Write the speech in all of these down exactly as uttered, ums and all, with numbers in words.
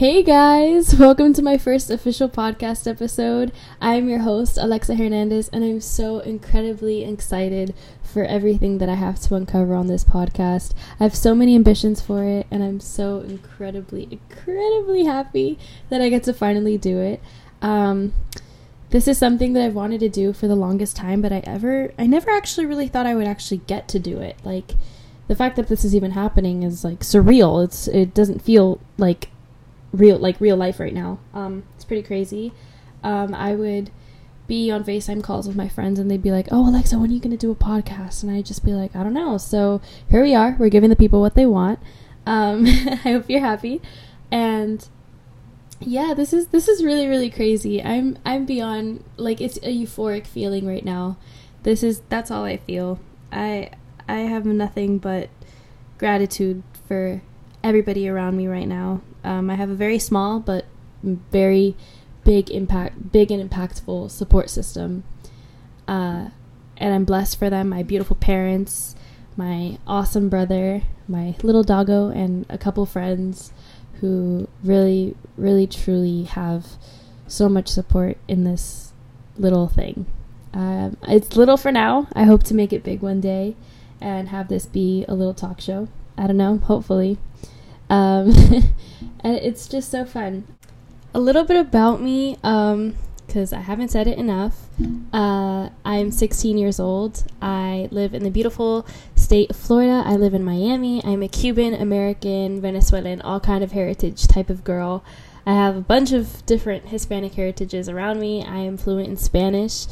Hey guys, welcome to my first official podcast episode. I'm your host, Alexa Hernandez, and I'm so incredibly excited for everything that I have to uncover on this podcast. I have so many ambitions for it, and I'm so incredibly, incredibly happy that I get to finally do it. Um, this is something that I've wanted to do for the longest time, but I ever, I never actually really thought I would actually get to do it. Like, the fact that this is even happening is, like, surreal. It's, it doesn't feel like real like real life right now. Um it's pretty crazy. um I would be on FaceTime calls with my friends and they'd be like, oh, Alexa, when are you gonna do a podcast? And I'd just be like, I don't know. So here we are, we're giving the people what they want. um I hope you're happy. And yeah, this is this is really, really crazy. I'm I'm beyond, like, it's a euphoric feeling right now. This is that's all I feel. I I have nothing but gratitude for everybody around me right now. Um, I have a very small but very big impact, big and impactful support system, uh, and I'm blessed for them. My beautiful parents, my awesome brother, my little doggo, and a couple friends who really, really, truly have so much support in this little thing. Um, it's little for now. I hope to make it big one day and have this be a little talk show. I don't know, hopefully. Um, and it's just so fun. A little bit about me, um, because I haven't said it enough. Uh, I'm sixteen years old. I live in the beautiful state of Florida. I live in Miami. I'm a Cuban, American, Venezuelan, all kind of heritage type of girl. I have a bunch of different Hispanic heritages around me. I am fluent in Spanish.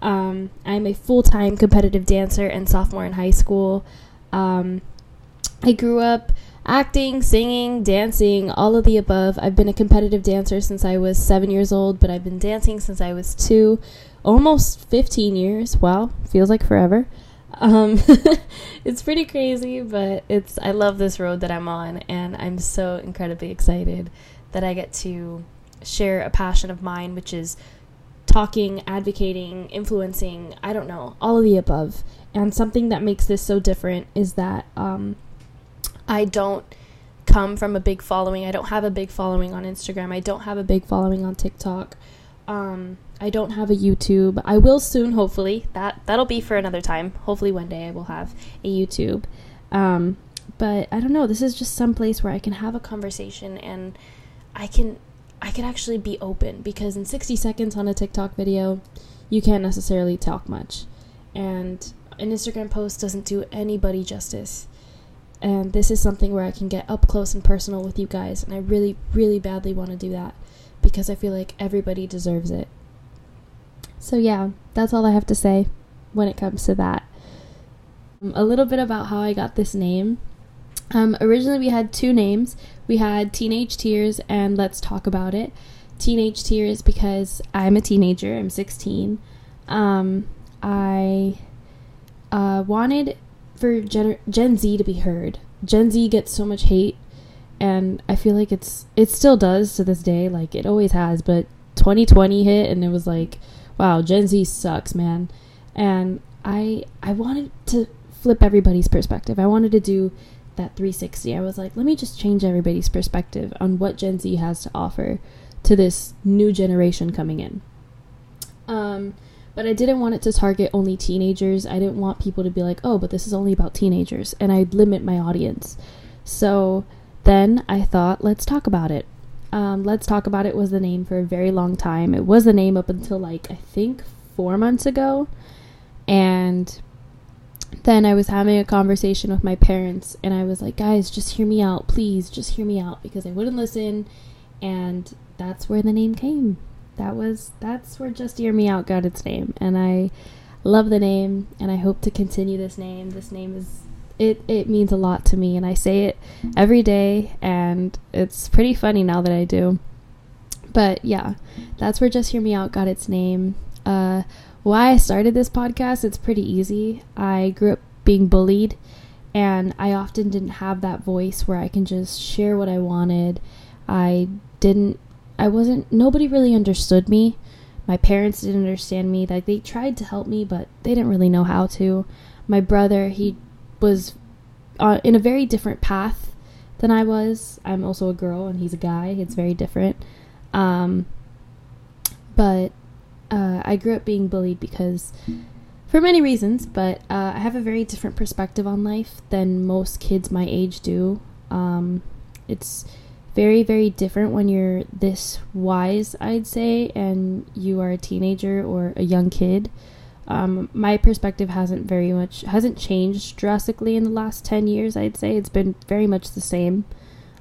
Um, I'm a full-time competitive dancer and sophomore in high school. Um, I grew up acting, singing, dancing, all of the above. I've been a competitive dancer since I was seven years old, but I've been dancing since I was two, almost fifteen years. Wow, feels like forever. Um, it's pretty crazy, but it's I love this road that I'm on, and I'm so incredibly excited that I get to share a passion of mine, which is talking, advocating, influencing, I don't know, all of the above. And something that makes this so different is that um, I don't come from a big following. I don't have a big following on Instagram. I don't have a big following on TikTok. Um, I don't have a YouTube. I will soon, hopefully. That, that'll be for another time. Hopefully one day I will have a YouTube. Um, but I don't know. This is just some place where I can have a conversation and I can I can actually be open. Because in sixty seconds on a TikTok video, you can't necessarily talk much. And an Instagram post doesn't do anybody justice. And this is something where I can get up close and personal with you guys. And I really, really badly want to do that because I feel like everybody deserves it. So yeah, that's all I have to say when it comes to that. Um, a little bit about how I got this name. Um, originally we had two names. We had Teenage Tears and Let's Talk About It. Teenage Tears because I'm a teenager. I'm sixteen. Um, I uh, wanted... for Gen-, Gen Z to be heard. Gen Z gets so much hate, and I feel like it's it still does to this day. Like, it always has, but twenty twenty hit and it was like, wow, Gen Z sucks, man. And I I wanted to flip everybody's perspective. I wanted to do that three sixty. I was like, let me just change everybody's perspective on what Gen Z has to offer to this new generation coming in. Um But I didn't want it to target only teenagers. I didn't want people to be like, oh, but this is only about teenagers. And I'd limit my audience. So then I thought, Let's Talk About It. Um, Let's Talk About It was the name for a very long time. It was the name up until, like, I think four months ago. And then I was having a conversation with my parents. And I was like, guys, just hear me out. Please, just hear me out. Because I wouldn't listen. And that's where the name came. That was, that's where Just Hear Me Out got its name, and I love the name, and I hope to continue this name. This name is, it, it means a lot to me, and I say it every day, and it's pretty funny now that I do. But yeah, that's where Just Hear Me Out got its name. Uh, why I started this podcast, it's pretty easy. I grew up being bullied, and I often didn't have that voice where I can just share what I wanted. I didn't I wasn't, nobody really understood me. My parents didn't understand me. Like, they tried to help me, but they didn't really know how to. My brother, he was uh, in a very different path than I was. I'm also a girl and he's a guy. It's very different. Um, but uh, I grew up being bullied because, for many reasons, but uh, I have a very different perspective on life than most kids my age do. Um, it's very, very different when you're this wise, I'd say, and you are a teenager or a young kid. Um, my perspective hasn't very much, hasn't changed drastically in the last ten years, I'd say. It's been very much the same.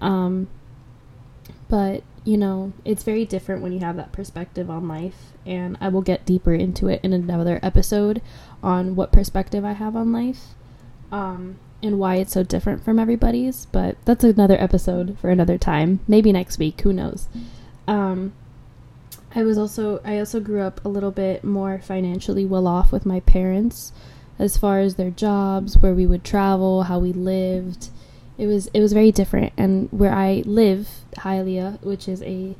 Um, but, you know, it's very different when you have that perspective on life, and I will get deeper into it in another episode on what perspective I have on life, um, and why it's so different from everybody's, but that's another episode for another time. Maybe next week, who knows. Um, I was also, I also grew up a little bit more financially well off with my parents as far as their jobs, where we would travel, how we lived. It was, it was very different. And where I live, Hialeah, which is a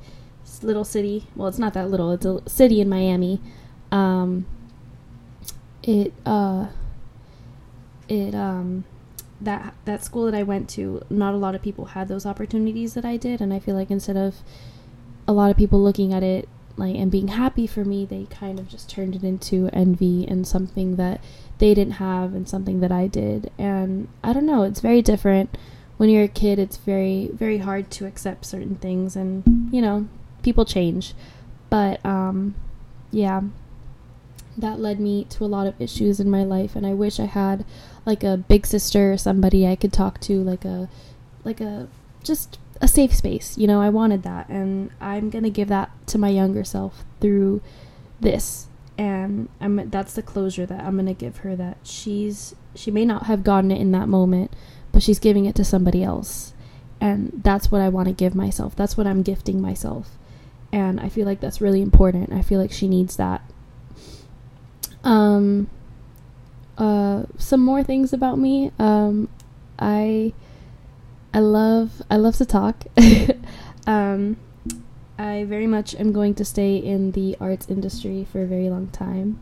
little city, well, it's not that little, it's a city in Miami. Um, it, uh, it, um, that, that school that I went to, not a lot of people had those opportunities that I did. And I feel like instead of a lot of people looking at it like and being happy for me, they kind of just turned it into envy and something that they didn't have and something that I did. And I don't know, it's very different when you're a kid. It's very, very hard to accept certain things, and you know, people change. But um yeah, that led me to a lot of issues in my life, and I wish I had like a big sister or somebody I could talk to, like a like a just a safe space, you know. I wanted that, and I'm gonna give that to my younger self through this, and I'm that's the closure that I'm gonna give her, that she's she may not have gotten it in that moment, but she's giving it to somebody else, and that's what I want to give myself. That's what I'm gifting myself, and I feel like that's really important. I feel like she needs that. Um uh some more things about me. um I I love, I love to talk. um, I very much am going to stay in the arts industry for a very long time.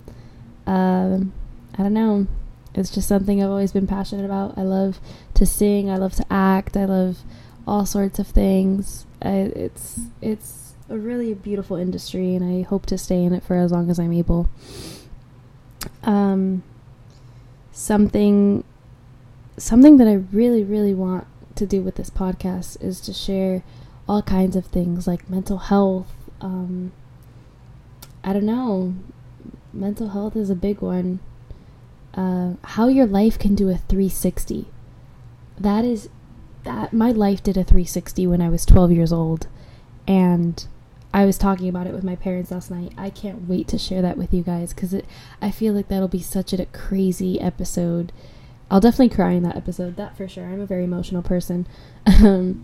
Um, I don't know. It's just something I've always been passionate about. I love to sing. I love to act. I love all sorts of things. I, it's, it's a really beautiful industry, and I hope to stay in it for as long as I'm able. Um, something, something that I really, really want to do with this podcast is to share all kinds of things like mental health. um I don't know, mental health is a big one. Uh how your life can do a three sixty. That is that my life did a three sixty when I was twelve years old, and I was talking about it with my parents last night. I can't wait to share that with you guys, because it I feel like that'll be such a crazy episode. I'll definitely cry in that episode, that for sure. I'm a very emotional person. Um,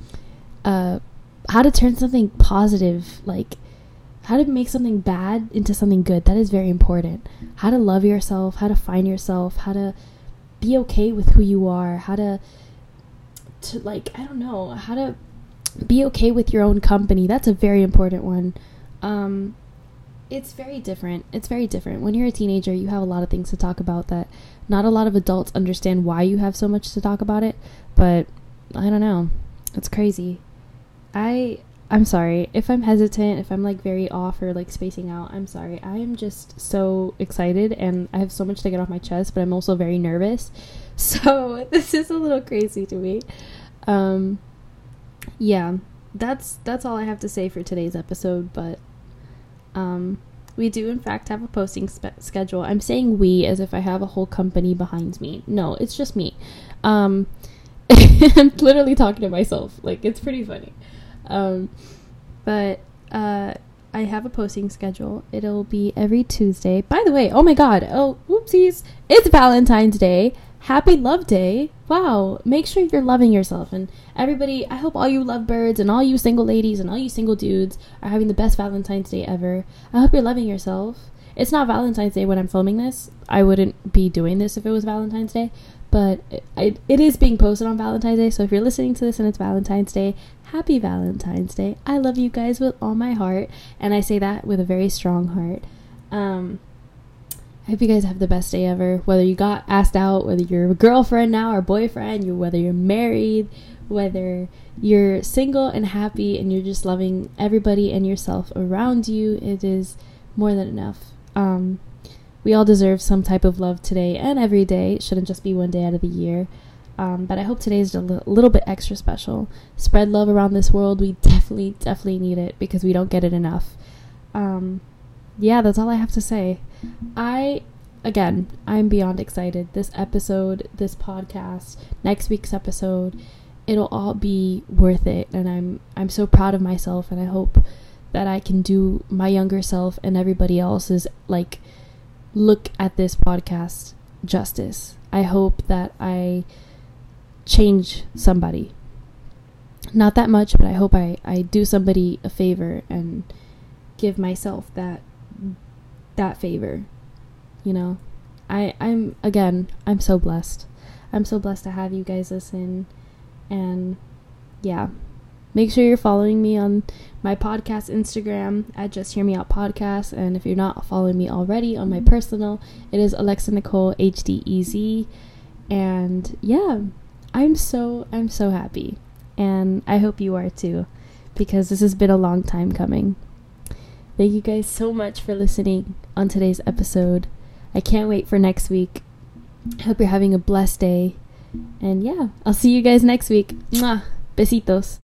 uh, how to turn something positive, like how to make something bad into something good, that is very important. How to love yourself, how to find yourself, how to be okay with who you are, how to, to like, I don't know, how to be okay with your own company. That's a very important one. Um, it's very different. It's very different. When you're a teenager, you have a lot of things to talk about that not a lot of adults understand why you have so much to talk about it, but I don't know. It's crazy. I, I'm sorry. If I'm hesitant, if I'm like very off or like spacing out, I'm sorry. I am just so excited, and I have so much to get off my chest, but I'm also very nervous. So this is a little crazy to me. Um, yeah, that's, that's all I have to say for today's episode, but, um, we do, in fact, have a posting spe- schedule. I'm saying we as if I have a whole company behind me. No, it's just me. Um, I'm literally talking to myself. Like, it's pretty funny. Um, but uh, I have a posting schedule. It'll be every Tuesday. By the way, oh my God. Oh, whoopsies. It's Valentine's Day. Happy Love Day. Wow. Make sure you're loving yourself. And everybody, I hope all you lovebirds and all you single ladies and all you single dudes are having the best Valentine's Day ever. I hope you're loving yourself. It's not Valentine's Day when I'm filming this. I wouldn't be doing this if it was Valentine's Day. But it, it, it is being posted on Valentine's Day. So if you're listening to this and it's Valentine's Day, happy Valentine's Day. I love you guys with all my heart. And I say that with a very strong heart. Um... I hope you guys have the best day ever, whether you got asked out, whether you're a girlfriend now or boyfriend, you whether you're married, whether you're single and happy and you're just loving everybody and yourself around you, it is more than enough. Um, we all deserve some type of love today and every day. It shouldn't just be one day out of the year. Um, but I hope today is a l- little bit extra special. Spread love around this world. We definitely, definitely need it because we don't get it enough. Um, yeah, that's all I have to say. I... Again, I'm beyond excited. This episode, this podcast, next week's episode, it'll all be worth it. And I'm I'm so proud of myself, and I hope that I can do my younger self and everybody else's, like, look at this podcast justice. I hope that I change somebody. Not that much, but I hope I, I do somebody a favor and give myself that that favor. You know, I, I'm, again, I'm so blessed. I'm so blessed to have you guys listen. And yeah, make sure you're following me on my podcast Instagram at Just Hear Me Out Podcast. And if you're not following me already on my personal, it is Alexa Nicole H D E Z. And yeah, I'm so, I'm so happy. And I hope you are too, because this has been a long time coming. Thank you guys so much for listening on today's episode. I can't wait for next week. I hope you're having a blessed day. And yeah, I'll see you guys next week. Mwah. Besitos.